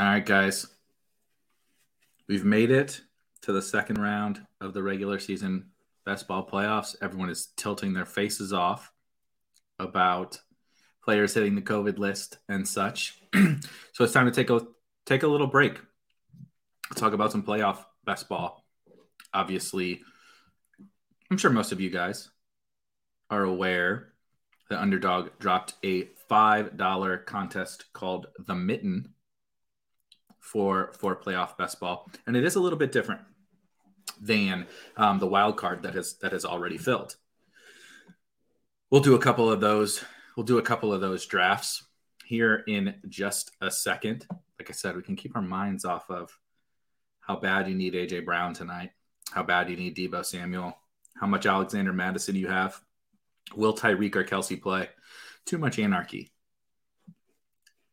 All right, guys, we've made it to the second round of the regular season best ball playoffs. Everyone is tilting their faces off about players hitting the COVID list and such. So it's time to take a little break. Let's talk about some playoff best ball. Obviously, I'm sure most of you guys are aware that Underdog dropped a $5 contest called The Mitten for playoff best ball. And it is a little bit different than the wild card that is already filled. We'll do a couple of those. We'll do a couple of those drafts here in just a second. Like I said, we can keep our minds off of how bad you need AJ Brown tonight, how bad you need Deebo Samuel, how much Alexander Madison you have. Will Tyreek or Kelsey play? Too much anarchy.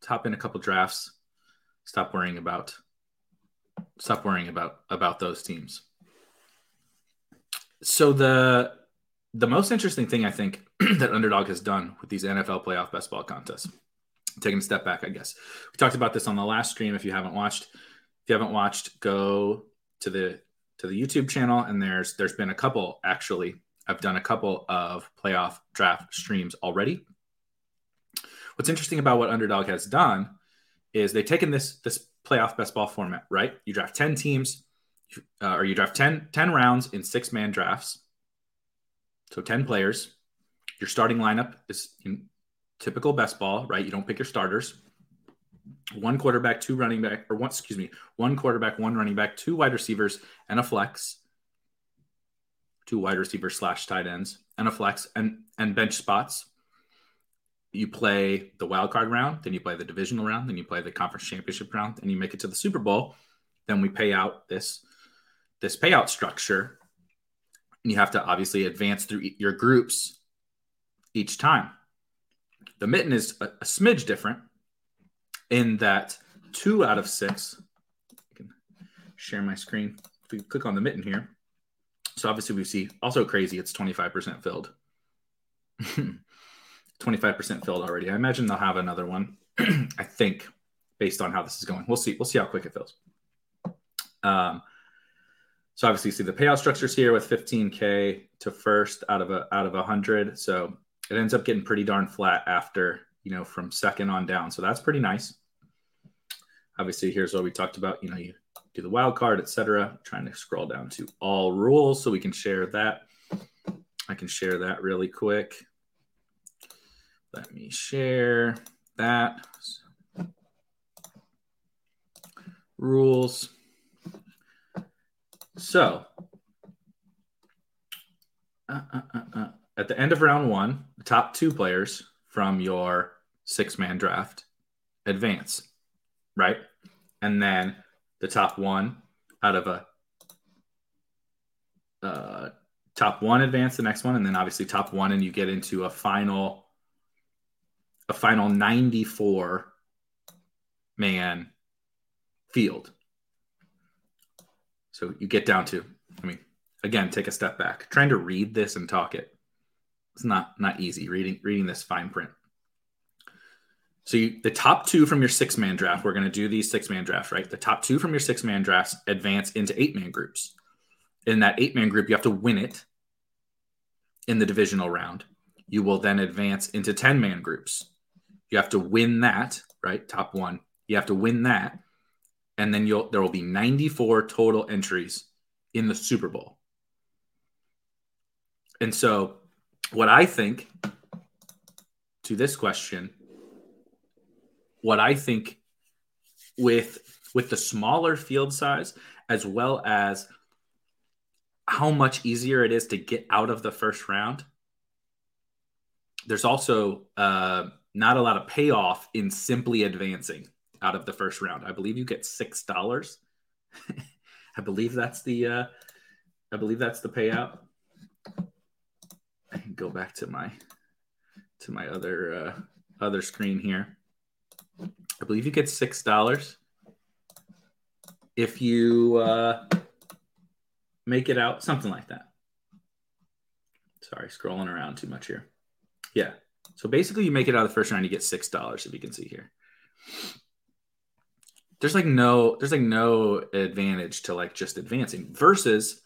Top in a couple drafts. Stop worrying about those teams. So the most interesting thing I think that Underdog has done with these NFL playoff best ball contests, taking a step back, I guess. We talked about this on the last stream. If you haven't watched, go to the YouTube channel, and there's been a couple actually. I've done a couple of playoff draft streams already. What's interesting about what Underdog has done is they've taken this playoff best ball format, right? You draft 10 teams, or you draft 10 rounds in six-man drafts. So 10 players. Your starting lineup is in typical best ball, right? You don't pick your starters. One quarterback, two running back, or one quarterback, one running back, two wide receivers, and a flex. Two wide receivers / tight ends, and a flex, and bench spots. You play the wild card round, then you play the divisional round, then you play the conference championship round, and you make it to the Super Bowl. Then we pay out this payout structure. And you have to obviously advance through your groups each time. The Mitten is a smidge different in that 2 out of 6. I can share my screen. If we click on the Mitten here. So obviously we see also crazy. It's 25% filled. 25% filled already. I imagine they'll have another one, I think, based on how this is going. We'll see. We'll see how quick it fills. So obviously you see the payout structures here with $15K to first out of 100. So it ends up getting pretty darn flat after, from second on down. So that's pretty nice. Obviously, here's what we talked about. You do the wild card, etc. Trying to scroll down to all rules so we can share that. I can share that really quick. Let me share that. Rules. So at the end of round one, the top 2 players from your 6-man draft advance, right? And then the top 1 out of a top 1 advance the next one, and then obviously top 1, and you get into a final. A final 94-man field. So you get down to, I mean, again, take a step back. Trying to read this and talk it, it's not easy reading this fine print. So the top two from your six-man draft, we're going to do these six-man drafts, right? The top two from your six-man drafts advance into eight-man groups. In that eight-man group, you have to win it in the divisional round. You will then advance into 10-man groups. You have to win that, right? Top one. You have to win that. And then there will be 94 total entries in the Super Bowl. And so what I think to this question, what I think with the smaller field size, as well as how much easier it is to get out of the first round, there's also not a lot of payoff in simply advancing out of the first round. I believe you get $6. I believe that's the payout. I can go back to my other screen here. I believe you get $6 if you make it out, something like that. Sorry, scrolling around too much here. Yeah. So basically, you make it out of the first round, you get $6, if you can see here. There's no advantage to just advancing versus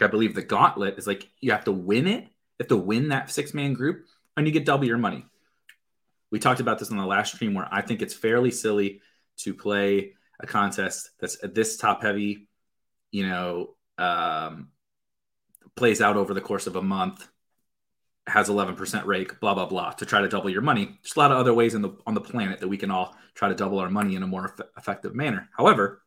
I believe the gauntlet is you have to win it. You have to win that six-man group and you get double your money. We talked about this on the last stream where I think it's fairly silly to play a contest that's this top heavy, plays out over the course of a month, has 11% rake, blah, blah, blah, to try to double your money. There's a lot of other ways on the planet that we can all try to double our money in a more effective manner. However,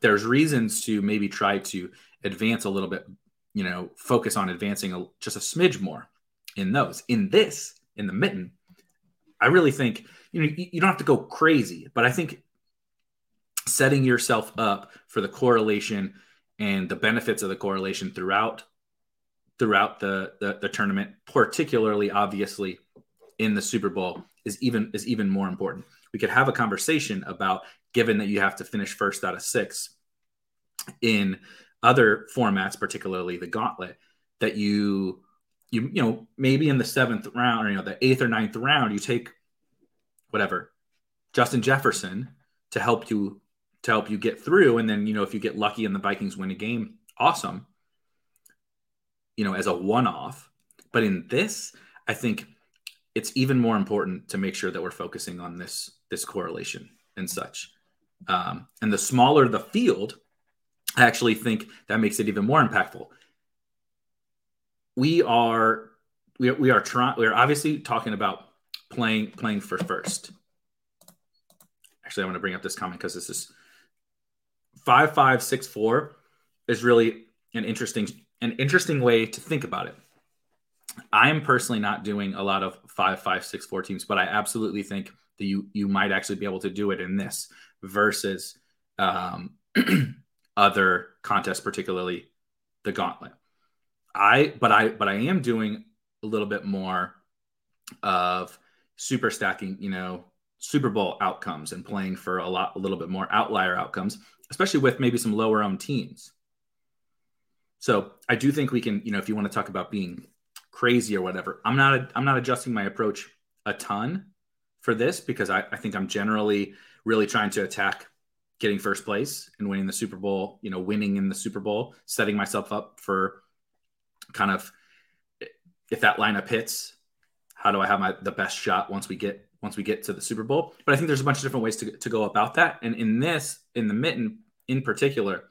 there's reasons to maybe try to advance a little bit, focus on advancing just a smidge more in those. In the mitten, I really think, you don't have to go crazy, but I think setting yourself up for the correlation and the benefits of the correlation throughout the tournament, particularly obviously in the Super Bowl, is even more important. We could have a conversation about, given that you have to finish first out of six in other formats, particularly the gauntlet, that you maybe in the seventh round or the eighth or ninth round, you take whatever Justin Jefferson to help you get through. And then, if you get lucky and the Vikings win a game, awesome, as a one-off. But in this, I think it's even more important to make sure that we're focusing on this correlation and such. And the smaller the field, I actually think that makes it even more impactful. We are obviously talking about playing for first. Actually, I want to bring up this comment because this is 5564 is really an interesting way to think about it. I am personally not doing a lot of 5-5-6-4 teams, but I absolutely think that you might actually be able to do it in this versus other contests, particularly the gauntlet. But I am doing a little bit more of super stacking, Super Bowl outcomes and playing for a little bit more outlier outcomes, especially with maybe some lower owned teams. So I do think we can, if you want to talk about being crazy or whatever, I'm not adjusting my approach a ton for this because I think I'm generally really trying to attack getting first place and winning the Super Bowl, winning in the Super Bowl, setting myself up for kind of, if that lineup hits, how do I have the best shot once we get to the Super Bowl? But I think there's a bunch of different ways to go about that. And in the mitten in particular,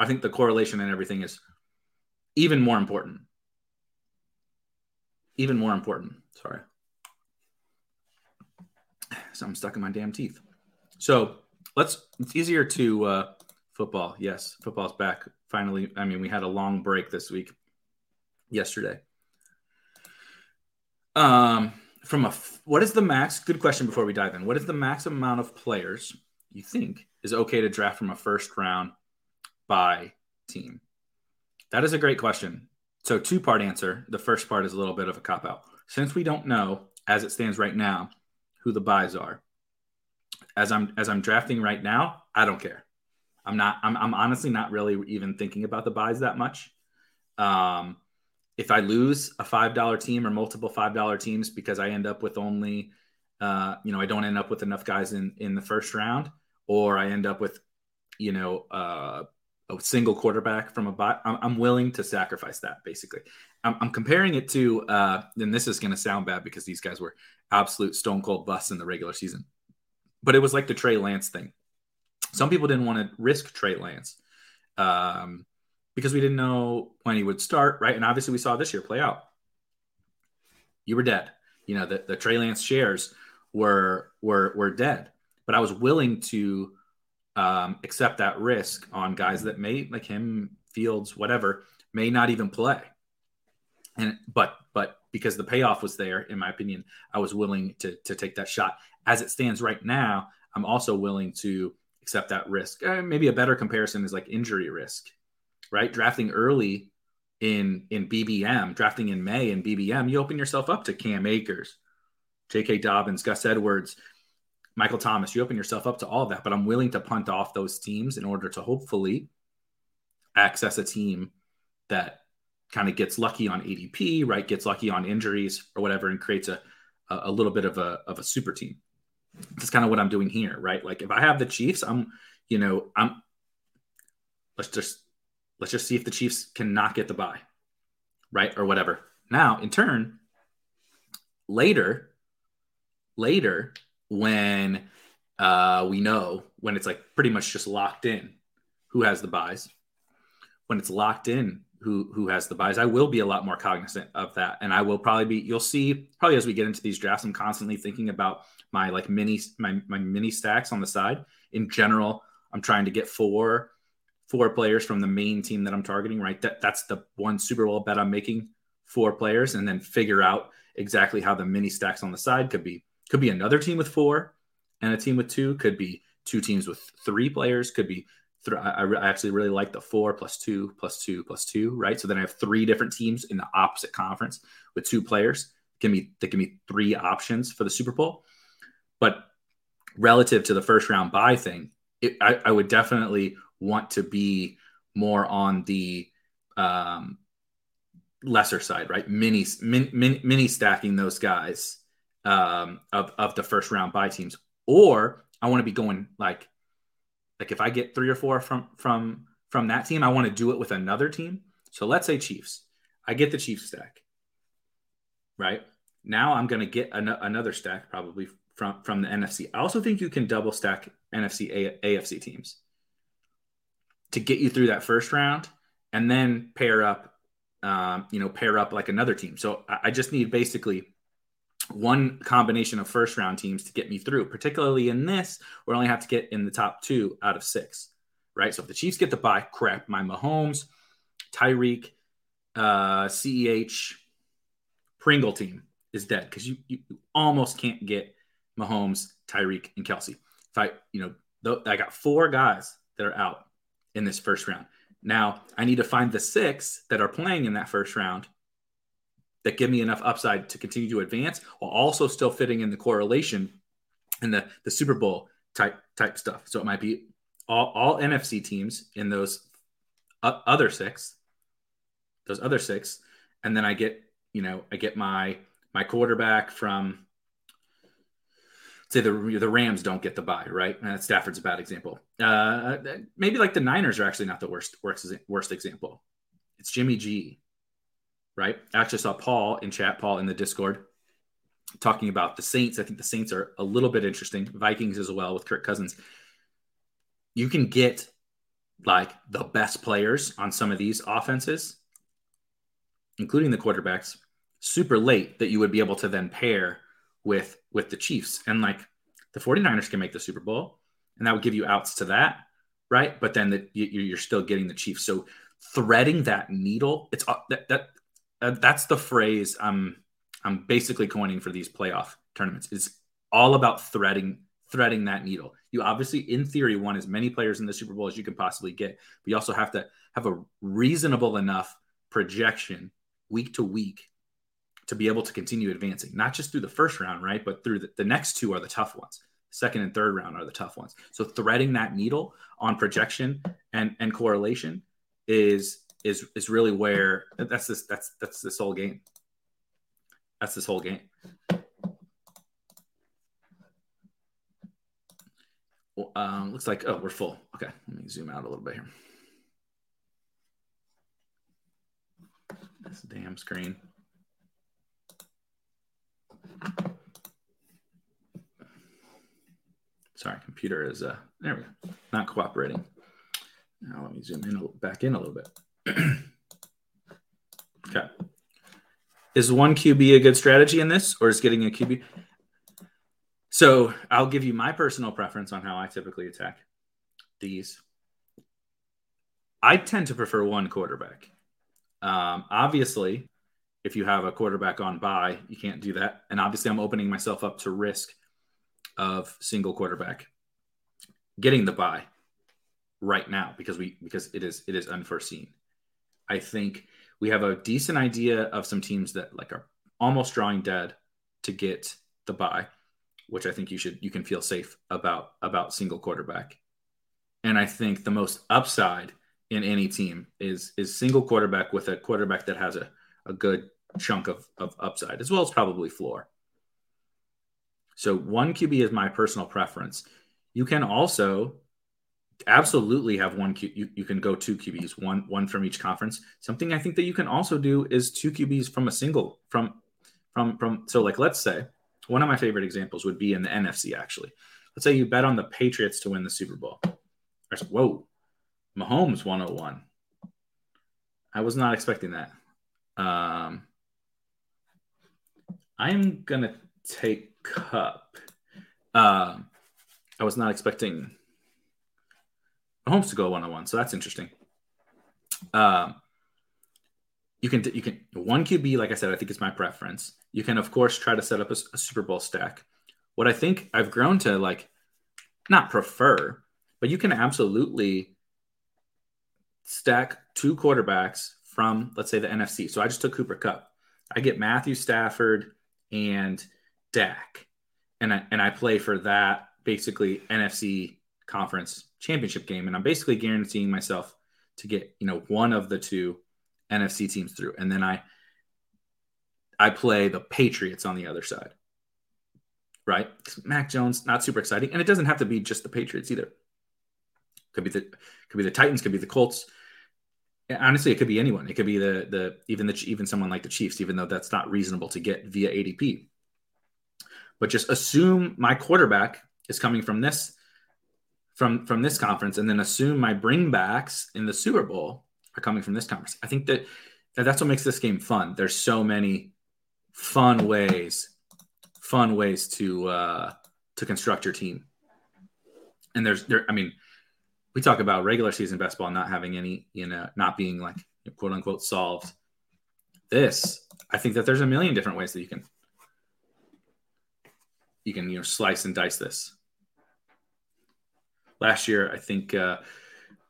I think the correlation and everything is even more important. Even more important. Sorry. So I'm stuck in my damn teeth. So it's easier to football. Yes. Football's back. Finally. I mean, we had a long break this week. Yesterday. What is the max? Good question before we dive in. What is the max amount of players you think is okay to draft from a first round by team? That is a great question. So two-part answer. The first part is a little bit of a cop-out. Since we don't know, as it stands right now, who the buys are, as I'm drafting right now, I don't care. I'm honestly not really even thinking about the buys that much. If I lose a $5 team or multiple $5 teams because I end up with only, I don't end up with enough guys in the first round, or I end up with, a single quarterback from a bot, I'm willing to sacrifice that. Basically, I'm comparing it to, and this is going to sound bad because these guys were absolute stone cold busts in the regular season, but it was like the Trey Lance thing. Some people didn't want to risk Trey Lance because we didn't know when he would start, right? And obviously we saw this year play out. You were dead. The Trey Lance shares were dead, but I was willing to accept that risk on guys that may, like him, Fields, whatever, may not even play. But because the payoff was there, in my opinion, I was willing to take that shot. As it stands right now, I'm also willing to accept that risk. Maybe a better comparison is like injury risk, right? Drafting early in BBM, drafting in May in BBM, you open yourself up to Cam Akers, J.K. Dobbins, Gus Edwards, Michael Thomas. You open yourself up to all of that, but I'm willing to punt off those teams in order to hopefully access a team that kind of gets lucky on ADP, right? Gets lucky on injuries or whatever, and creates a little bit of a super team. That's kind of what I'm doing here, right? Like if I have the Chiefs, I'm let's just see if the Chiefs can not get the bye, right? Or whatever. Now, in turn, later when we know, when it's like pretty much just locked in who has the buys, when it's locked in who has the buys, I will be a lot more cognizant of that. And I will you'll see as we get into these drafts, I'm constantly thinking about my like mini stacks on the side. In general, I'm trying to get four players from the main team that I'm targeting, right? That's the one Super Bowl bet I'm making, four players, and then figure out exactly how the mini stacks on the side could be another team with four and a team with two, could be two teams with three players, could be three. I actually really like the 4 + 2 + 2 + 2, right? So then I have three different teams in the opposite conference with two players. There can be three options for the Super Bowl. But relative to the first round bye thing, I would definitely want to be more on the lesser side, right? Mini stacking those guys of the first round bye teams. Or I want to be going like if I get three or four from that team, I want to do it with another team. So let's say Chiefs. I get the Chiefs stack, right? Now I'm going to get another stack probably from the NFC. I also think you can double stack NFC AFC teams to get you through that first round and then pair up like another team. So I just need basically one combination of first round teams to get me through, particularly in this, where I only have to get in the top 2 out of 6, right? So if the Chiefs get the bye, crap, my Mahomes, Tyreek, CEH, Pringle team is dead because you almost can't get Mahomes, Tyreek, and Kelsey. If I got four guys that are out in this first round. Now I need to find the six that are playing in that first round that give me enough upside to continue to advance while also still fitting in the correlation and the Super Bowl type stuff. So it might be all NFC teams in those other six. And then I get, my quarterback from, say the Rams don't get the bye, right? Stafford's a bad example. Maybe like the Niners are actually not the worst example. It's Jimmy G, right? I actually saw Paul in the Discord talking about the Saints. I think the Saints are a little bit interesting. Vikings as well with Kirk Cousins. You can get like the best players on some of these offenses, including the quarterbacks, super late that you would be able to then pair with the Chiefs, and like the 49ers can make the Super Bowl, and that would give you outs to that, right? But then you're still getting the Chiefs. So threading that needle, it's that's the phrase I'm basically coining for these playoff tournaments. It's all about threading that needle. You obviously, in theory, want as many players in the Super Bowl as you can possibly get, but you also have to have a reasonable enough projection week to week to be able to continue advancing, not just through the first round, right? But through the next two are the tough ones. second and third round are the tough ones. So threading that needle on projection and correlation is really where that's this whole game. That's this whole game. Well, looks like, oh, we're full. Okay. Let me zoom out a little bit here. This damn screen. Sorry, computer is, there we go, not cooperating. Now let me zoom in back in a little bit. Okay. Is one QB a good strategy in this, or is getting a QB? So I'll give you my personal preference on how I typically attack these. I tend to prefer one quarterback. Obviously, if you have a quarterback on bye, you can't do that. And obviously, I'm opening myself up to risk of single quarterback getting the bye right now because it is unforeseen. I think we have a decent idea of some teams that like are almost drawing dead to get the bye, which I think you can feel safe about single quarterback. And I think the most upside in any team is single quarterback with a quarterback that has a good chunk of upside as well as probably floor. So one QB is my personal preference. You can also absolutely have one QB. You can go two QBs, one from each conference. Something I think that you can also do is two QBs from a single from. So like, let's say one of my favorite examples would be in the NFC. Actually, let's say you bet on the Patriots to win the Super Bowl. Whoa, Mahomes 101. I was not expecting that. I'm gonna take Cup. I was not expecting Mahomes to go 101, so that's interesting. You can one QB, like I said, I think it's my preference. You can of course try to set up a Super Bowl stack. What I think I've grown to like, not prefer, but you can absolutely stack two quarterbacks from, let's say, the NFC. So I just took Cooper Kupp. I get Matthew Stafford and Dak, and I play for that basically NFC conference championship game, and I'm basically guaranteeing myself to get one of the two NFC teams through, and then I play the Patriots on the other side, right? Mac Jones, not super exciting, and it doesn't have to be just the Patriots either. Could be the Titans, could be the Colts. Honestly, it could be anyone. It could be even someone like the Chiefs, even though that's not reasonable to get via ADP. But just assume my quarterback is coming from this conference, and then assume my bringbacks in the Super Bowl are coming from this conference. I think that's what makes this game fun. There's so many fun ways to construct your team. And we talk about regular season best ball not having any, not being like quote unquote solved. This, I think that there's a million different ways that you can slice and dice this. Last year, I think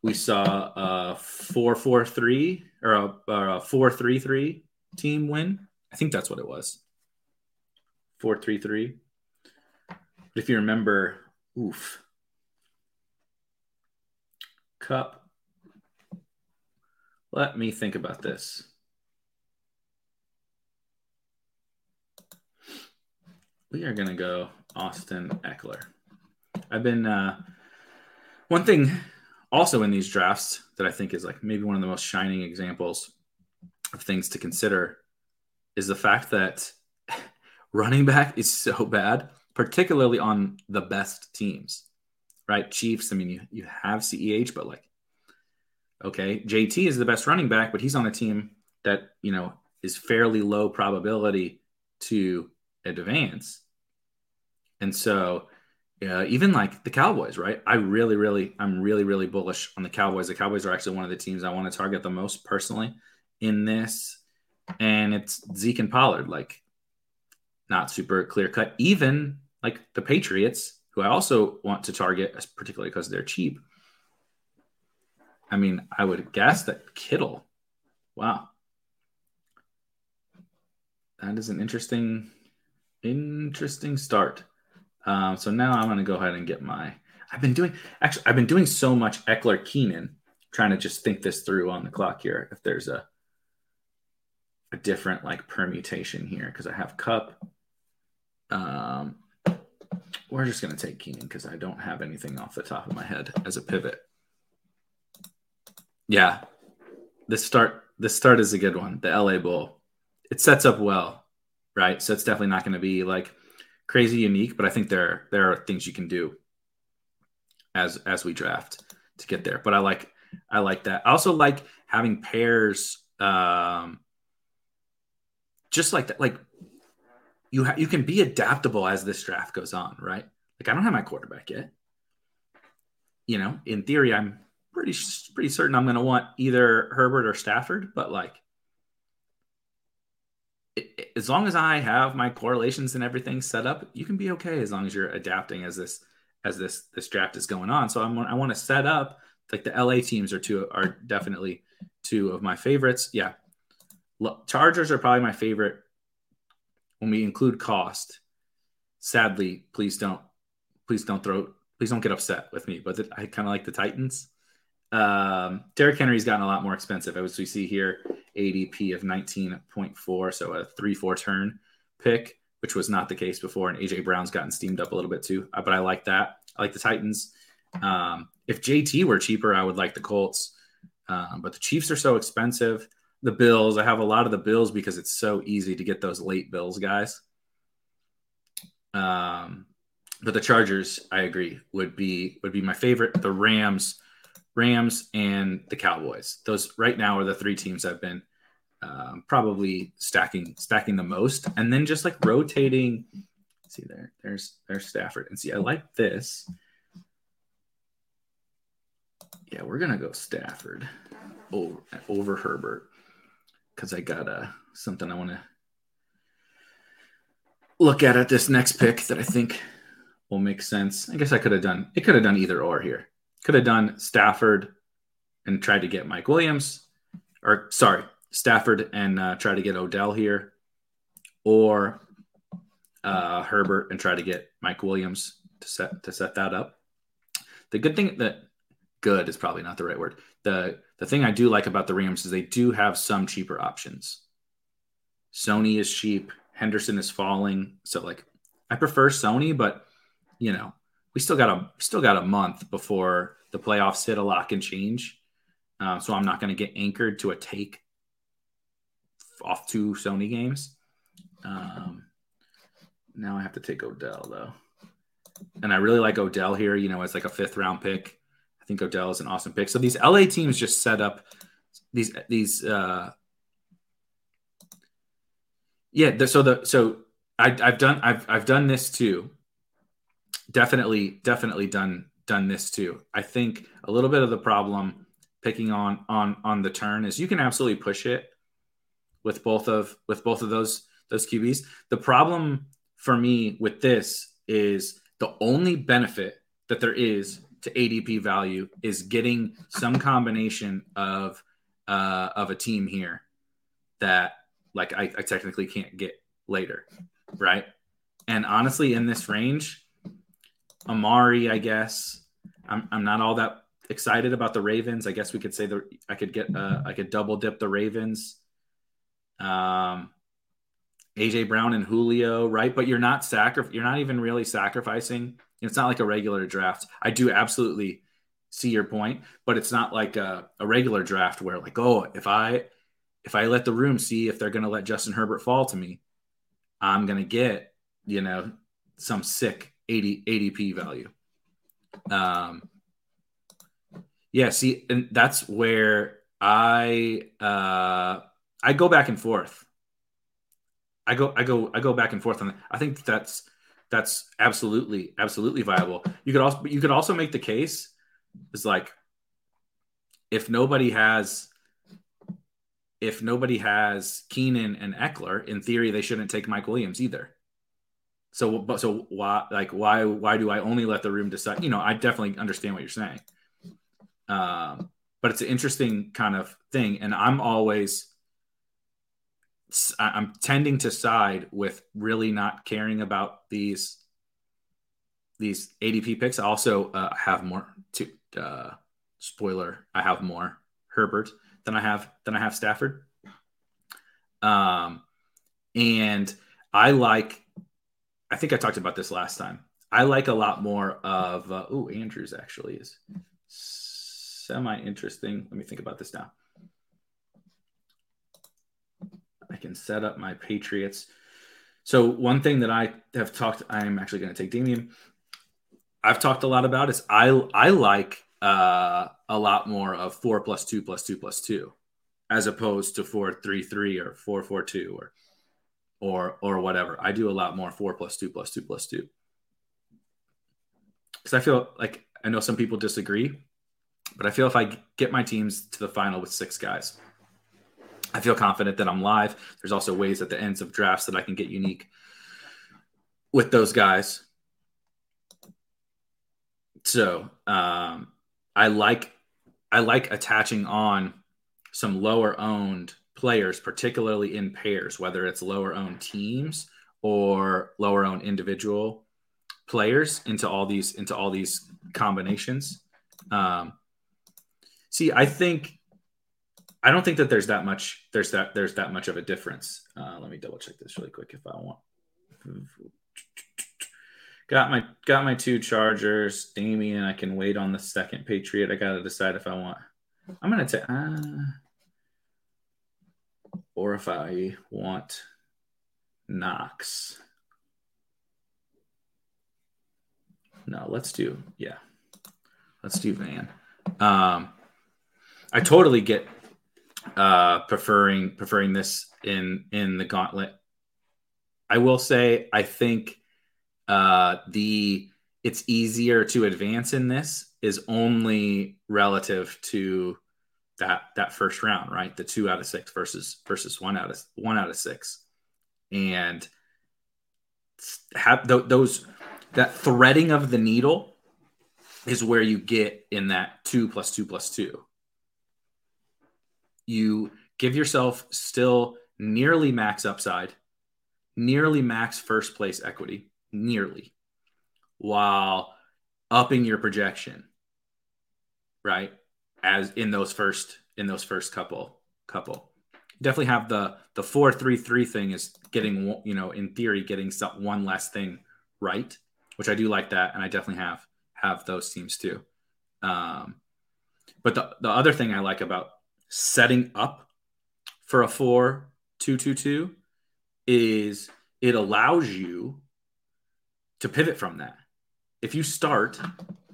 we saw a 4-4-3 or a 4-3-3 team win. I think that's what it was. 4-3-3. But if you remember, Cup. Let me think about this. We are going to go Austin Eckler. I've been one thing also in these drafts that I think is like maybe one of the most shining examples of things to consider is the fact that running back is so bad, particularly on the best teams. Right, Chiefs, you have CEH, but like, okay, JT is the best running back, but he's on a team that, is fairly low probability to advance. And so even like the Cowboys, right? I'm really, really bullish on the Cowboys. The Cowboys are actually one of the teams I want to target the most personally in this. And it's Zeke and Pollard, like not super clear cut. Even like the Patriots, who I also want to target, particularly because they're cheap. I would guess that Kittle. Wow. That is an interesting start. So now I'm going to go ahead and get my – I've been doing so much Eckler-Keenan, trying to just think this through on the clock here, if there's a different, like, permutation here, because I have Cup. We're just going to take Keenan because I don't have anything off the top of my head as a pivot. Yeah, this start is a good one. The LA Bowl. It sets up well, right? So it's definitely not going to be, like, crazy unique, but I think there are things you can do as we draft to get there. But I like that. I also like having pairs just like that. Like you can be adaptable as this draft goes on, right? Like I don't have my quarterback yet. You know, in theory, I'm pretty certain I'm going to want either Herbert or Stafford, but like as long as I have my correlations and everything set up, you can be okay as long as you're adapting as this draft is going on. So I want to set up, like, the LA teams are definitely two of my favorites. Yeah, Chargers are probably my favorite when we include cost. Sadly, please don't get upset with me, but I kind of like the Titans. Derrick Henry's gotten a lot more expensive, as we see here. ADP of 19.4, so a 3-4 turn pick, which was not the case before, and AJ Brown's gotten steamed up a little bit too, but I like that. I like the Titans. If JT were cheaper, I would like the Colts, but the Chiefs are so expensive. The Bills, I have a lot of the Bills because it's so easy to get those late Bills guys, but the Chargers, I agree, would be my favorite. The Rams and the Cowboys. Those right now are the three teams I've been probably stacking the most. And then just like rotating. See there's Stafford. And see, I like this. Yeah, we're going to go Stafford over Herbert because I got something I want to look at this next pick that I think will make sense. I guess I could have done either or here. Could have done Stafford and tried to get Mike Williams, or sorry, Stafford and try to get Odell here, or Herbert and try to get Mike Williams to set that up. The good thing that good is probably not the right word. The thing I do like about the Rams is they do have some cheaper options. Sony is cheap. Henderson is falling. So like I prefer Sony, but you know, we still got a month before the playoffs hit a lock and change. So I'm not going to get anchored to a take off two Sony games. Now I have to take Odell though. And I really like Odell here, you know, as like a 5th round pick. I think Odell is an awesome pick. So these LA teams just set up I've done this too. Definitely done this too. I think a little bit of the problem picking on the turn is you can absolutely push it with both of those QBs. The problem for me with this is the only benefit that there is to ADP value is getting some combination of a team here that like I technically can't get later, right? And honestly, in this range, Amari, I guess. I'm not all that excited about the Ravens. I guess we could say I could double dip the Ravens. AJ Brown and Julio, right? But you're not even really sacrificing. It's not like a regular draft. I do absolutely see your point, but it's not like a regular draft where like, oh, if I let the room see if they're going to let Justin Herbert fall to me, I'm going to get, you know, some sick ADP value. Yeah, see, and that's where I go back and forth. I go back and forth on that. I think that's absolutely viable. You could also make the case is like if nobody has Keenan and Eckler, in theory they shouldn't take Mike Williams either. So why do I only let the room decide? You know, I definitely understand what you're saying. But it's an interesting kind of thing. And I'm tending to side with really not caring about these these ADP picks. I also have more to spoiler. I have more Herbert than I have Stafford. And I like, I think I talked about this last time. I like a lot more of, Andrews actually is semi-interesting. Let me think about this now. I can set up my Patriots. So one thing that I have talked, I'm actually going to take Damian. I've talked a lot about is I like a lot more of 4+2+2+2 as opposed to 4-3-3 or 4-4-2 or whatever. I do a lot more 4+2+2+2. Because I feel like, I know some people disagree, but I feel if I get my teams to the final with 6 guys, I feel confident that I'm live. There's also ways at the ends of drafts that I can get unique with those guys. So I like attaching on some lower owned players, particularly in pairs, whether it's lower owned teams or lower owned individual players into all these combinations. I don't think that there's that much of a difference. Let me double check this really quick if I want. Got my 2 Chargers. Damian, I can wait on the second Patriot. I got to decide if I want. I'm going to take or if I want Knox. No, let's do Van. I totally get preferring this in the gauntlet. I will say I think it's easier to advance in this is only relative to that first round, right? The 2 out of 6 versus 1 out of 6, and have those. That threading of the needle is where you get in that 2+2+2. You give yourself still nearly max upside, nearly max first place equity, nearly, while upping your projection, right? As in those first couple. Definitely have the 4-3-3 thing is getting, in theory, getting one less thing right, which I do like that, and I definitely have those teams too. But the other thing I like about setting up for a 4-2-2-2 is it allows you to pivot from that. If you start,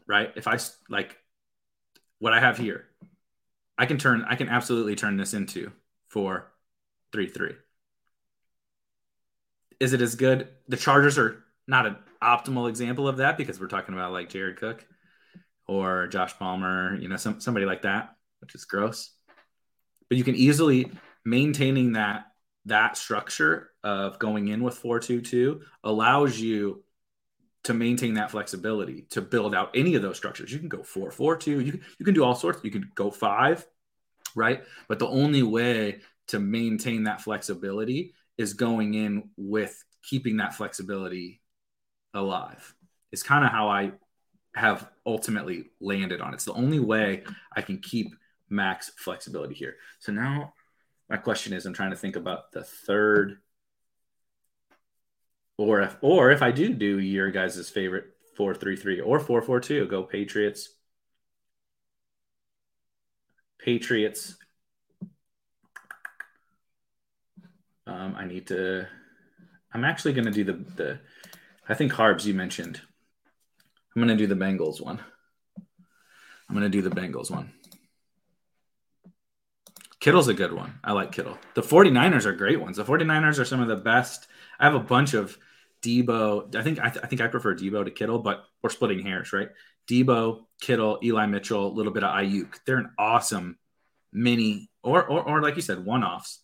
right, if I like what I have here, I can absolutely turn this into 4-3-3. Is it as good? The Chargers are not an optimal example of that because we're talking about like Jared Cook or Josh Palmer, somebody like that, which is gross. But you can easily maintaining that structure of going in with 4-2-2 allows you to maintain that flexibility to build out any of those structures. You can go 4-4-2. You can do all sorts. You can go 5, right? But the only way to maintain that flexibility is going in with keeping that flexibility alive. It's kind of how I have ultimately landed on it. It's the only way I can keep max flexibility here. So now my question is, I'm trying to think about the third, or if I do your guys' favorite 4-3-3 or 4-4-2, go Patriots. I'm actually going to do the I think Harbs you mentioned. I'm going to do the Bengals one. Kittle's a good one. I like Kittle. The 49ers are great ones. The 49ers are some of the best. I have a bunch of Debo. I think I prefer Debo to Kittle, but we're splitting hairs, right? Debo, Kittle, Eli Mitchell, a little bit of Ayuk. They're an awesome mini or like you said, one-offs.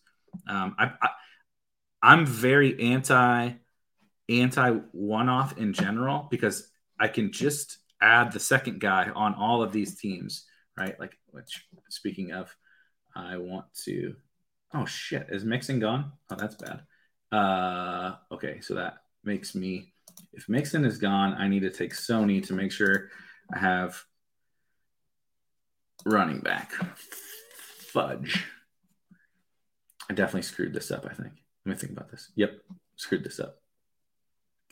I'm very anti one-off in general because I can just add the second guy on all of these teams, right? Like, which, speaking of, I want to – oh, shit. Is Mixon gone? Oh, that's bad. Okay, so that makes me If Mixon is gone, I need to take Sony to make sure I have running back. Fudge. I definitely screwed this up, I think. Let me think about this. Yep, screwed this up.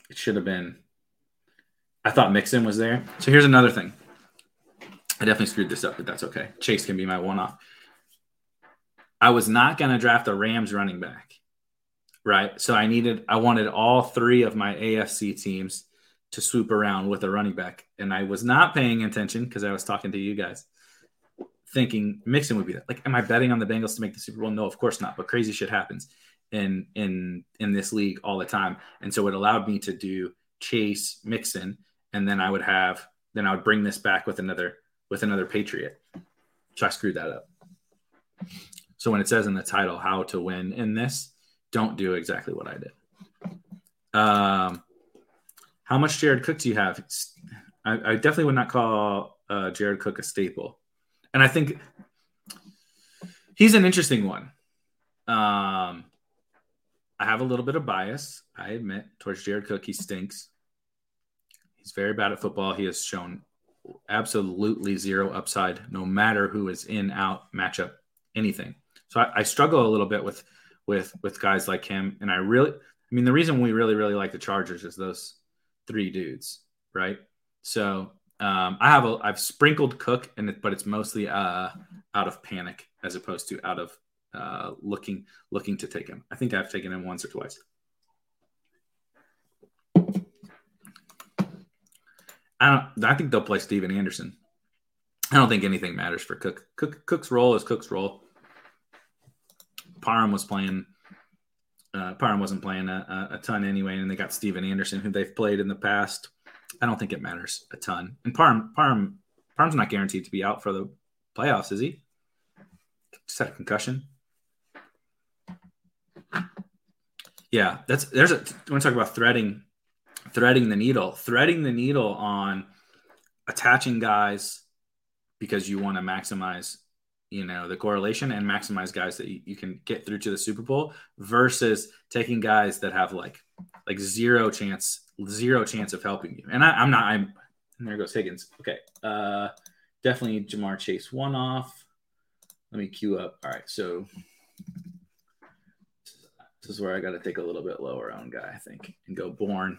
It should have been – I thought Mixon was there. So here's another thing. I definitely screwed this up, but that's okay. Chase can be my one-off. I was not going to draft a Rams running back, right? So I wanted all three of my AFC teams to swoop around with a running back, and I was not paying attention because I was talking to you guys, thinking Mixon would be that. Like, am I betting on the Bengals to make the Super Bowl? No, of course not, but crazy shit happens in this league all the time. And so it allowed me to do Chase, Mixon, and then I would bring this back with another Patriot. So I screwed that up. So when it says in the title, how to win in this, don't do exactly what I did. How much Jared Cook do you have? I definitely would not call Jared Cook a staple. And I think he's an interesting one. I have a little bit of bias, I admit, towards Jared Cook. He stinks. He's very bad at football. He has shown absolutely zero upside, no matter who is in, out, matchup, anything. So I struggle a little bit with guys like him. And the reason we really, really like the Chargers is those three dudes, right? So I've sprinkled Cook, but it's mostly out of panic as opposed to out of looking to take him. I think I've taken him once or twice. I think they'll play Steven Anderson. I don't think anything matters for Cook. Cook's role is Cook's role. Parham wasn't playing a ton anyway, and they got Steven Anderson, who they've played in the past. I don't think it matters a ton. And Parham's not guaranteed to be out for the playoffs, is he? Just had a concussion. Yeah, I want to talk about threading the needle. Threading the needle on attaching guys because you want to maximize, the correlation and maximize guys that you can get through to the Super Bowl versus taking guys that have like zero chance of helping you. And I'm and there goes Higgins. Okay. Definitely Jamar Chase one off. Let me queue up. All right. So this is where I got to take a little bit lower on guy, I think, and go Bourne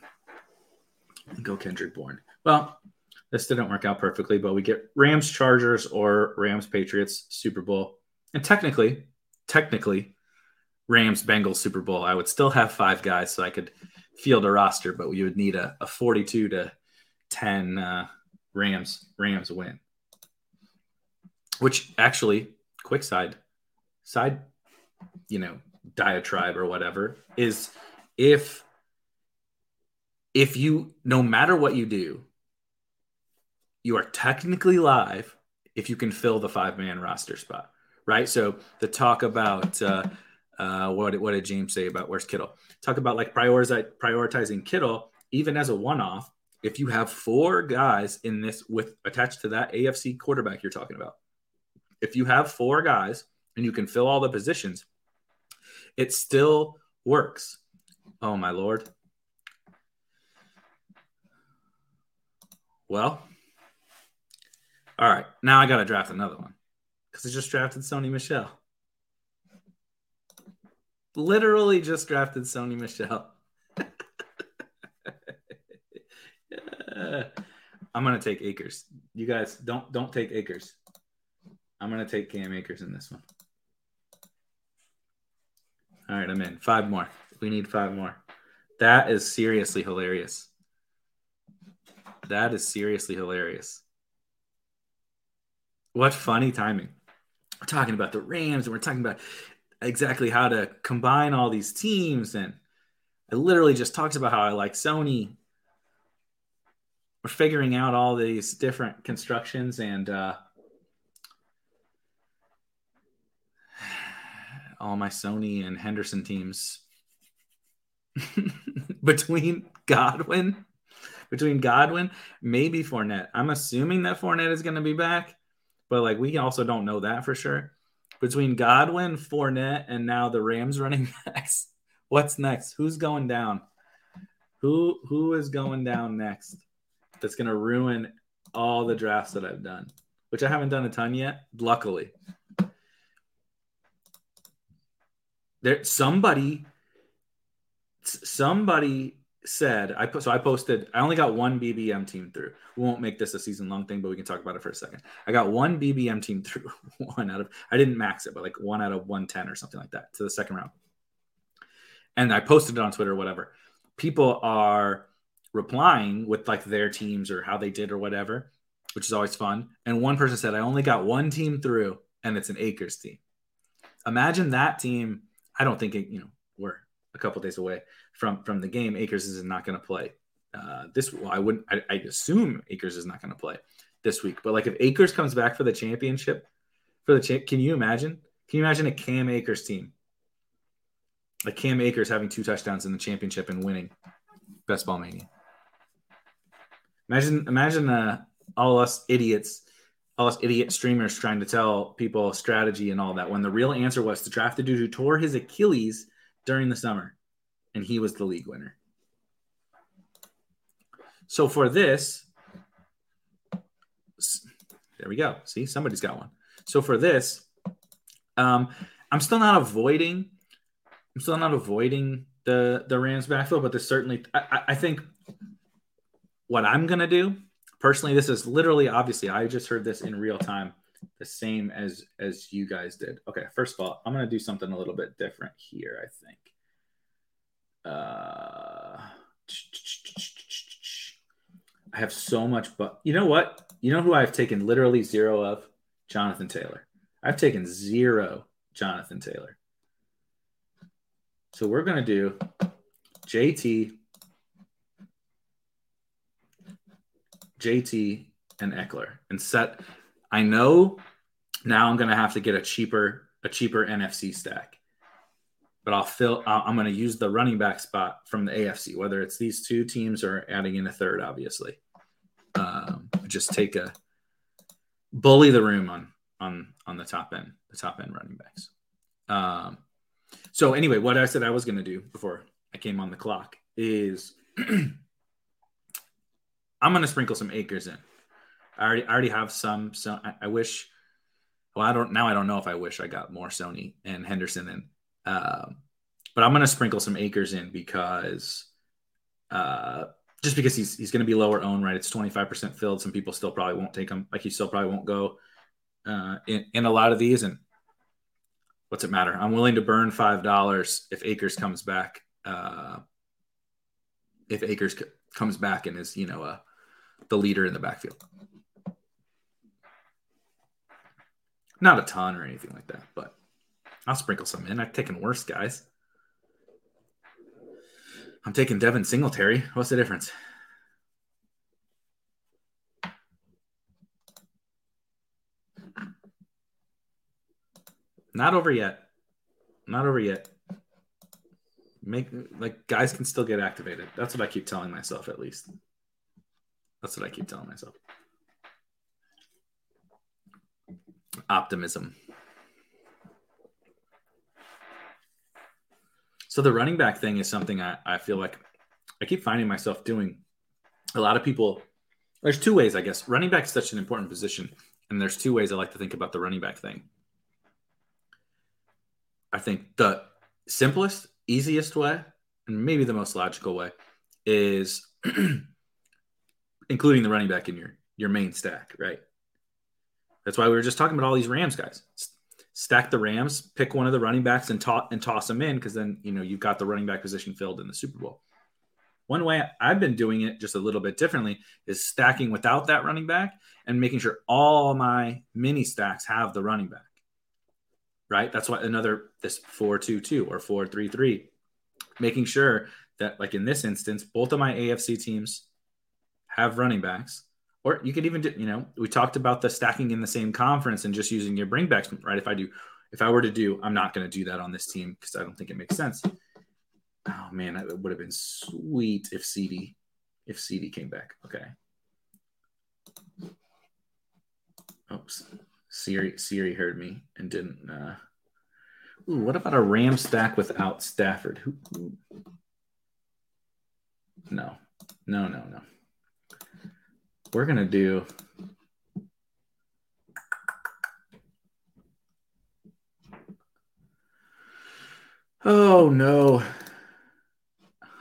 and go Kendrick Bourne. Well, this didn't work out perfectly, but we get Rams Chargers or Rams Patriots Super Bowl. And technically Rams Bengals Super Bowl. I would still have five guys, so I could field a roster, but we would need a 42-10 Rams win, which actually quick side, diatribe or whatever is if you, no matter what you do, you are technically live if you can fill the 5-man roster spot, right? So the talk about what did James say about where's Kittle? Talk about like prioritizing Kittle even as a one-off. If you have four guys in this with attached to that AFC quarterback you're talking about, if you have four guys and you can fill all the positions, it still works. Oh my Lord. Well. All right, now I got to draft another one because I just drafted Sony Michel. Literally just drafted Sony Michel. Yeah. I'm going to take Akers. You guys don't take Akers. I'm going to take Cam Akers in this one. All right, I'm in. Five more. We need five more. That is seriously hilarious. What funny timing. We're talking about the Rams, and we're talking about exactly how to combine all these teams. And I literally just talked about how I like Sony. We're figuring out all these different constructions, and all my Sony and Henderson teams between Godwin, maybe Fournette. I'm assuming that Fournette is going to be back. But, we also don't know that for sure. Between Godwin, Fournette, and now the Rams running backs, what's next? Who's going down? Who is going down next that's going to ruin all the drafts that I've done, which I haven't done a ton yet, luckily. Somebody said, I posted, I only got one BBM team through. We won't make this a season long thing, but we can talk about it for a second. I got one BBM team through, I didn't max it, but like 1 out of 110 or something like that to the second round. And I posted it on Twitter or whatever. People are replying with like their teams or how they did or whatever, which is always fun. And one person said, I only got one team through and it's an Akers team. Imagine that team. I don't think, we're a couple days away from the game. Akers is not going to play I assume Akers is not going to play this week. But like if Akers comes back for the championship, can you imagine? Can you imagine a Cam Akers team? Like Cam Akers having 2 touchdowns in the championship and winning Best Ball Mania. Imagine all us idiot streamers trying to tell people strategy and all that when the real answer was to draft the dude who tore his Achilles during the summer, and he was the league winner. So for this, there we go. See, somebody's got one. So for this, I'm still not avoiding the Rams backfield, but there's certainly – I think what I'm going to do personally, this is literally – obviously, I just heard this in real time, the same as you guys did. Okay, first of all, I'm going to do something a little bit different here, I think. I have so much – but you know what? You know who I've taken literally zero of? Jonathan Taylor. I've taken zero Jonathan Taylor. So we're going to do JT, and Eckler. And set. I know now I'm going to have to get a cheaper NFC stack. But I'm going to use the running back spot from the AFC, whether it's these two teams or adding in a third, obviously. Just take bully the room on the top end running backs. So anyway, what I said I was going to do before I came on the clock is I'm going to sprinkle some Akers in. I already have some. So I wish. Well, I don't know if I wish I got more Sony and Henderson in. But I'm going to sprinkle some Akers in because just because he's going to be lower owned, right? It's 25% filled. Some people still probably won't take him. Like he still probably won't go in a lot of these. And what's it matter? I'm willing to burn $5 if Akers comes back. If Akers comes back and is, the leader in the backfield. Not a ton or anything like that, but I'll sprinkle some in. I've taken worse guys. I'm taking Devin Singletary. What's the difference? Not over yet. Guys can still get activated. That's what I keep telling myself, at least. Optimism. So the running back thing is something I feel like I keep finding myself doing. A lot of people, there's two ways, I guess. Running back is such an important position, and there's two ways I like to think about the running back thing. I think the simplest, easiest way, and maybe the most logical way, is including the running back in your main stack, right? That's why we were just talking about all these Rams guys. Stack the Rams, pick one of the running backs, and toss them in, because then you've got the running back position filled in the Super Bowl. One way I've been doing it just a little bit differently is stacking without that running back and making sure all my mini stacks have the running back. Right, that's why this 4-2-2 or 4-3-3, making sure that like in this instance, both of my AFC teams have running backs. Or you could even do, we talked about the stacking in the same conference and just using your bring backs, right? I'm not going to do that on this team because I don't think it makes sense. Oh man, it would have been sweet if CeeDee came back. Okay. Oops. Siri heard me and didn't. What about a Ram stack without Stafford? No. We're going to do – oh, no.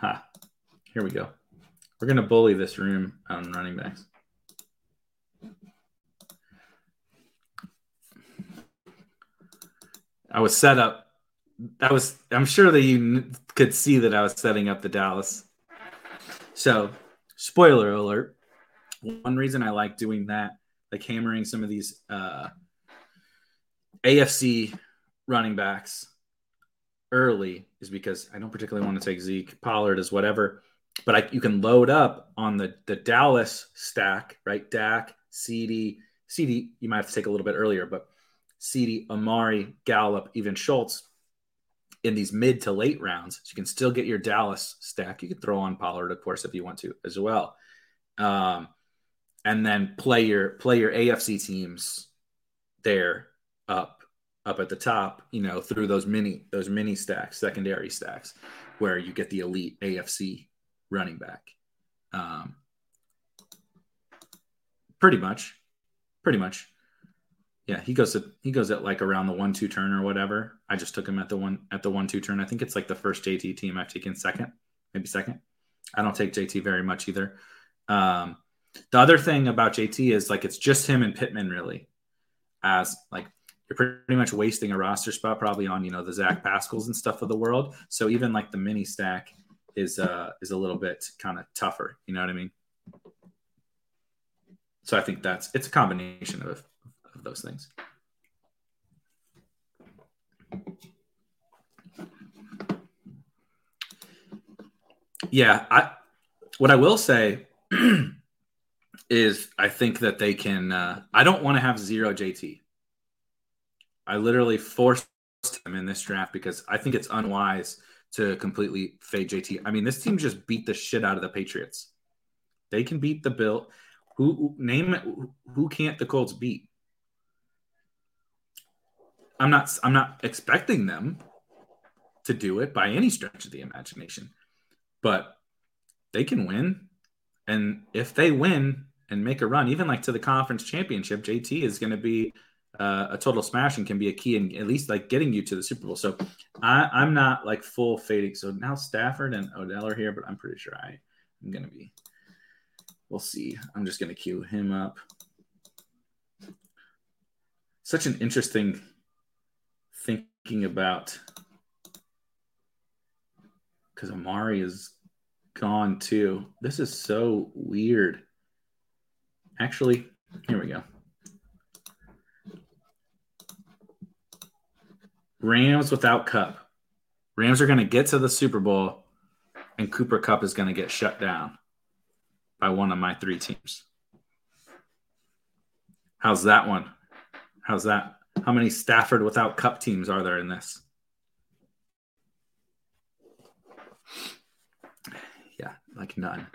Ha. Here we go. We're going to bully this room on running backs. I was set up. I'm sure that you could see that I was setting up the Dallas. So, spoiler alert. One reason I like doing that, like hammering some of these AFC running backs early, is because I don't particularly want to take Zeke. Pollard is whatever. But you can load up on the Dallas stack, right? Dak, CeeDee, you might have to take a little bit earlier, but CeeDee, Amari, Gallup, even Schultz in these mid to late rounds. So you can still get your Dallas stack. You could throw on Pollard, of course, if you want to as well. And then play your AFC teams there up at the top, through those mini stacks, secondary stacks, where you get the elite AFC running back. Pretty much. Yeah, he goes at like around the 1-2 turn or whatever. I just took him at the 1-2 turn. I think it's like the first JT team I've taken maybe second. I don't take JT very much either. The other thing about JT is like it's just him and Pittman really, as like you're pretty much wasting a roster spot probably on the Zach Pascals and stuff of the world. So even like the mini stack is a little bit kind of tougher. You know what I mean? So I think it's a combination of those things. Yeah, what I will say is I think that they can I don't want to have zero JT. I literally forced him in this draft because I think it's unwise to completely fade JT. I mean, this team just beat the shit out of the Patriots. They can beat the Bills. Who can't the Colts beat? I'm not expecting them to do it by any stretch of the imagination, but they can win. And if they win and make a run, even like to the conference championship, JT is going to be a total smash and can be a key in at least like getting you to the Super Bowl. So I'm not like full fading. So now Stafford and Odell are here, but I'm pretty sure I'm going to be. We'll see. I'm just going to queue him up. Such an interesting thinking about, because Amari is gone too. This is so weird. Actually, here we go. Rams without Kupp. Rams are going to get to the Super Bowl, and Cooper Kupp is going to get shut down by one of my three teams. How's that one? How's that? How many Stafford without Kupp teams are there in this? Yeah, like none.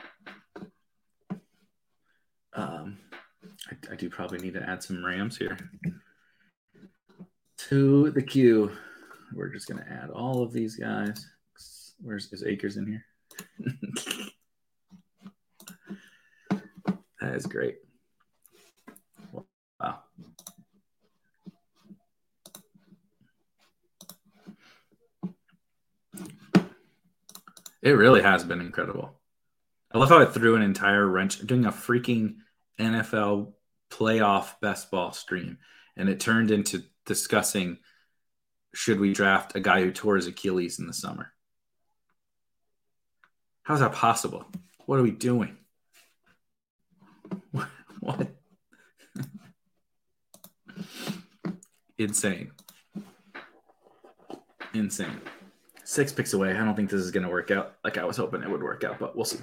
I do probably need to add some Rams here to the queue. We're just going to add all of these guys. Is Akers in here? That is great. Wow. It really has been incredible. I love how it threw an entire wrench. I'm doing a freaking NFL playoff best ball stream, and it turned into discussing should we draft a guy who tore his Achilles in the summer. How's that possible? What are we doing? What? Insane. 6 picks away. I don't think this is going to work out like I was hoping it would work out, but we'll see.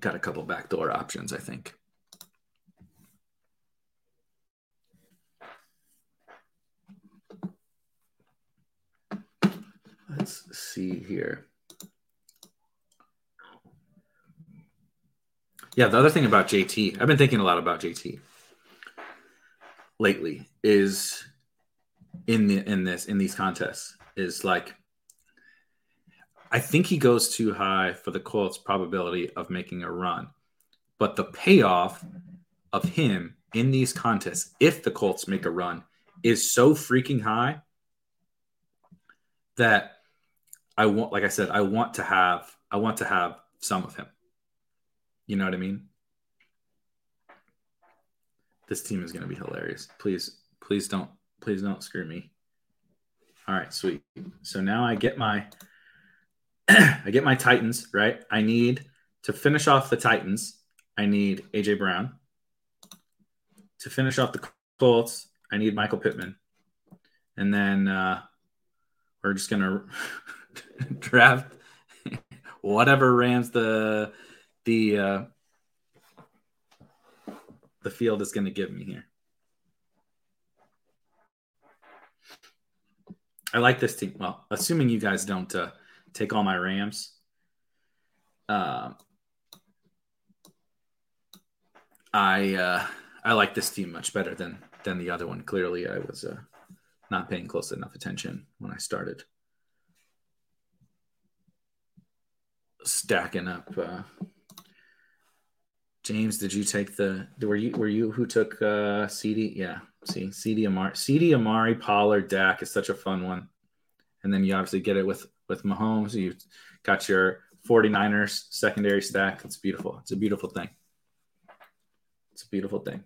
Got a couple backdoor options, I think. Let's see here. Yeah, the other thing about JT, I've been thinking a lot about JT lately, is in these contests, is like I think he goes too high for the Colts' probability of making a run. But the payoff of him in these contests, if the Colts make a run, is so freaking high that I want, like I said, I want to have some of him. You know what I mean? This team is going to be hilarious. Please don't screw me. All right, sweet. So now I get my Titans, right? I need to finish off the Titans. I need AJ Brown. To finish off the Colts, I need Michael Pittman. And then we're just going to draft whatever Rams the field is going to give me here. I like this team. Well, assuming you guys don't take all my Rams, I like this team much better than the other one. Clearly, I was not paying close enough attention when I started stacking up. James, did you take were you who took CeeDee? Yeah. See, CeeDee, Amari, Pollard, Dak is such a fun one. And then you obviously get it with Mahomes. You got your 49ers secondary stack. It's beautiful. It's a beautiful thing. It's a beautiful thing.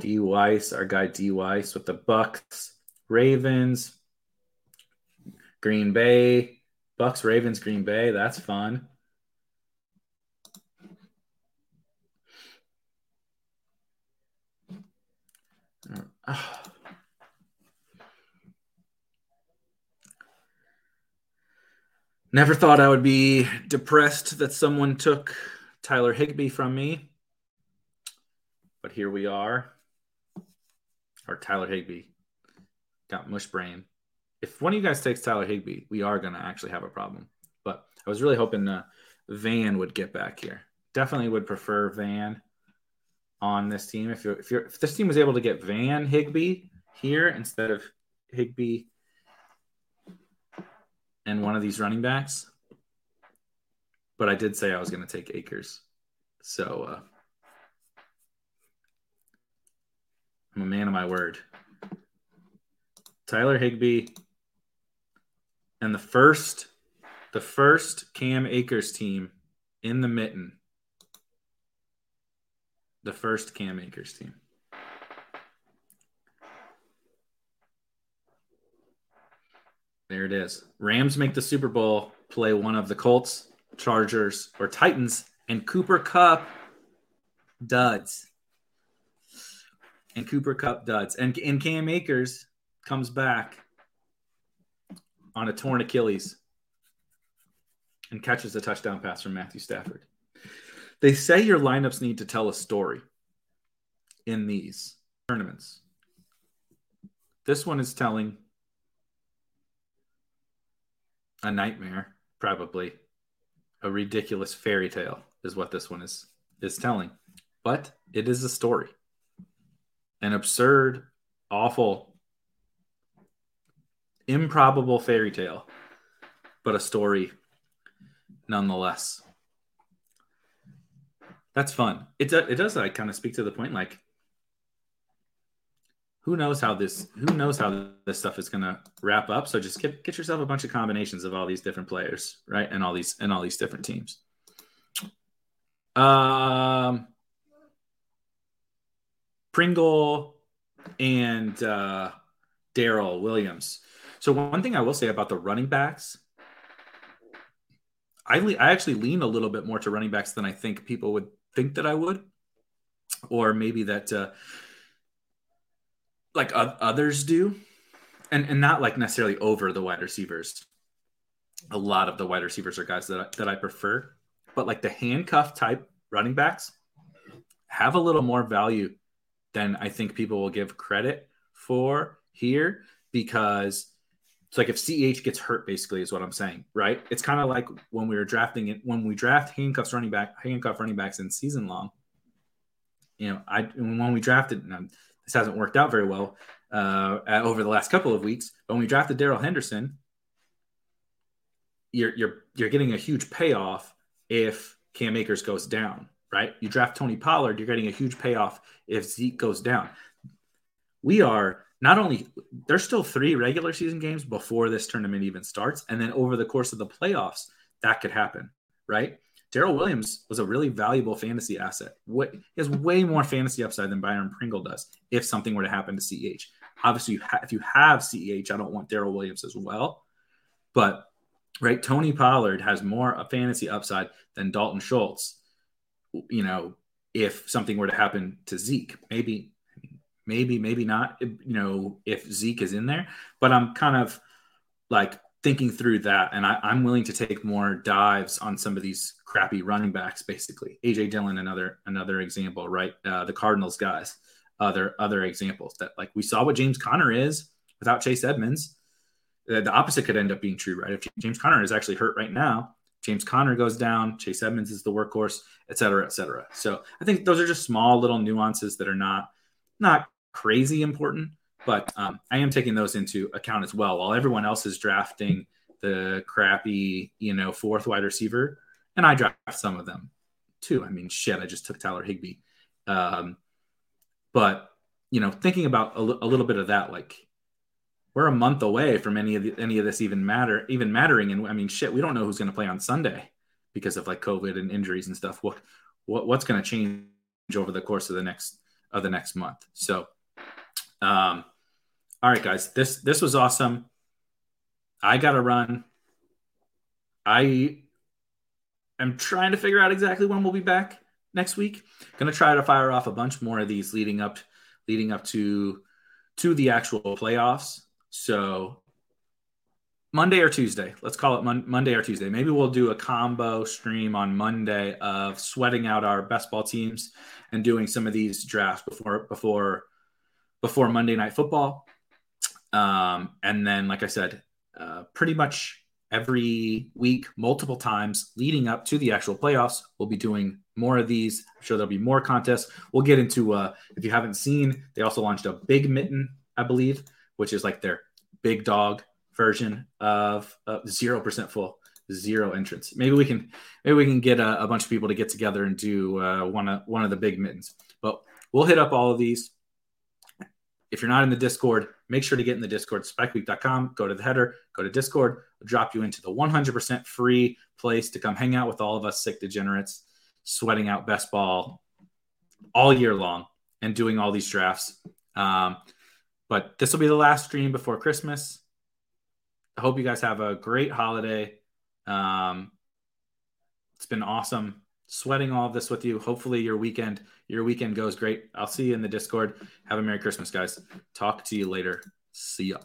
D. Weiss, our guy D. Weiss with the Bucks, Ravens, Green Bay. Bucks, Ravens, Green Bay. That's fun. Oh. Never thought I would be depressed that someone took Tyler Higbee from me, but here we are. Or Tyler Higbee got mush brain. If one of you guys takes Tyler Higbee, we are going to actually have a problem. But I was really hoping Van would get back here. Definitely would prefer Van on this team. If this team was able to get Van Higbee here instead of Higbee and one of these running backs, but I did say I was going to take Akers, so I'm a man of my word. Tyler Higbee and the first Cam Akers team in the mitten. The first Cam Akers team. There it is. Rams make the Super Bowl, play one of the Colts, Chargers, or Titans, and Cooper Kupp duds. And Cam Akers comes back on a torn Achilles and catches a touchdown pass from Matthew Stafford. They say your lineups need to tell a story in these tournaments. This one is telling a nightmare, probably. A ridiculous fairy tale is what this one is telling. But it is a story. An absurd, awful, improbable fairy tale, but a story nonetheless. That's fun. It does like kind of speak to the point. Like, who knows how this stuff is gonna wrap up? So just get yourself a bunch of combinations of all these different players, right? And all these different teams. Pringle and Darrell Williams. So one thing I will say about the running backs. I actually lean a little bit more to running backs than I think people would think that I would, or maybe that others do, and not like necessarily over the wide receivers. A lot of the wide receivers are guys that I prefer, but like the handcuff type running backs have a little more value than I think people will give credit for here, because it's like if CEH gets hurt, basically, is what I'm saying, right? It's kind of like when we were drafting it, when we draft handcuff running backs in season long, you know, I when we drafted, this hasn't worked out very well over the last couple of weeks. But when we drafted Darrell Henderson, you're getting a huge payoff if Cam Akers goes down, right? You draft Tony Pollard, you're getting a huge payoff if Zeke goes down. We are not only – there's still 3 regular season games before this tournament even starts, and then over the course of the playoffs, that could happen, right? Darrell Williams was a really valuable fantasy asset. He has way more fantasy upside than Byron Pringle does if something were to happen to CEH. Obviously, if you have CEH, I don't want Darrell Williams as well, but – right, Tony Pollard has more a fantasy upside than Dalton Schultz. You know, if something were to happen to Zeke, maybe not, you know, if Zeke is in there. But I'm kind of like thinking through that, and I'm willing to take more dives on some of these crappy running backs, basically. AJ Dillon, another example, right? The Cardinals guys, other examples that, like, we saw what James Conner is without Chase Edmonds. The opposite could end up being true, right? If James Conner is actually hurt right now, James Conner goes down, Chase Edmonds is the workhorse, et cetera, et cetera. So I think those are just small little nuances that are not crazy important, but I am taking those into account as well. While everyone else is drafting the crappy, you know, 4th wide receiver, and I draft some of them too. I mean, shit, I just took Tyler Higbee. But, you know, thinking about a little bit of that, like, we're a month away from any of this even mattering. And I mean, shit, we don't know who's going to play on Sunday because of like COVID and injuries and stuff. What's going to change over the course of the next month. So, all right, guys, this was awesome. I got to run. I am trying to figure out exactly when we'll be back next week. Going to try to fire off a bunch more of these leading up to the actual playoffs. So Monday or Tuesday, let's call it Monday or Tuesday. Maybe we'll do a combo stream on Monday of sweating out our best ball teams and doing some of these drafts before Monday Night Football. And then, like I said, pretty much every week, multiple times leading up to the actual playoffs, we'll be doing more of these. I'm sure there'll be more contests. We'll get into, if you haven't seen, they also launched a Big Mitten, I believe, which is like their big dog version of 0% full, 0 entrance. Maybe we can get a bunch of people to get together and do one of the Big Mittens. But we'll hit up all of these. If you're not in the Discord, make sure to get in the Discord. SpikeWeek.com. Go to the header. Go to Discord. We'll drop you into the 100% free place to come hang out with all of us sick degenerates, sweating out best ball all year long and doing all these drafts. But this will be the last stream before Christmas. I hope you guys have a great holiday. It's been awesome sweating all of this with you. Hopefully your weekend goes great. I'll see you in the Discord. Have a Merry Christmas, guys. Talk to you later. See ya.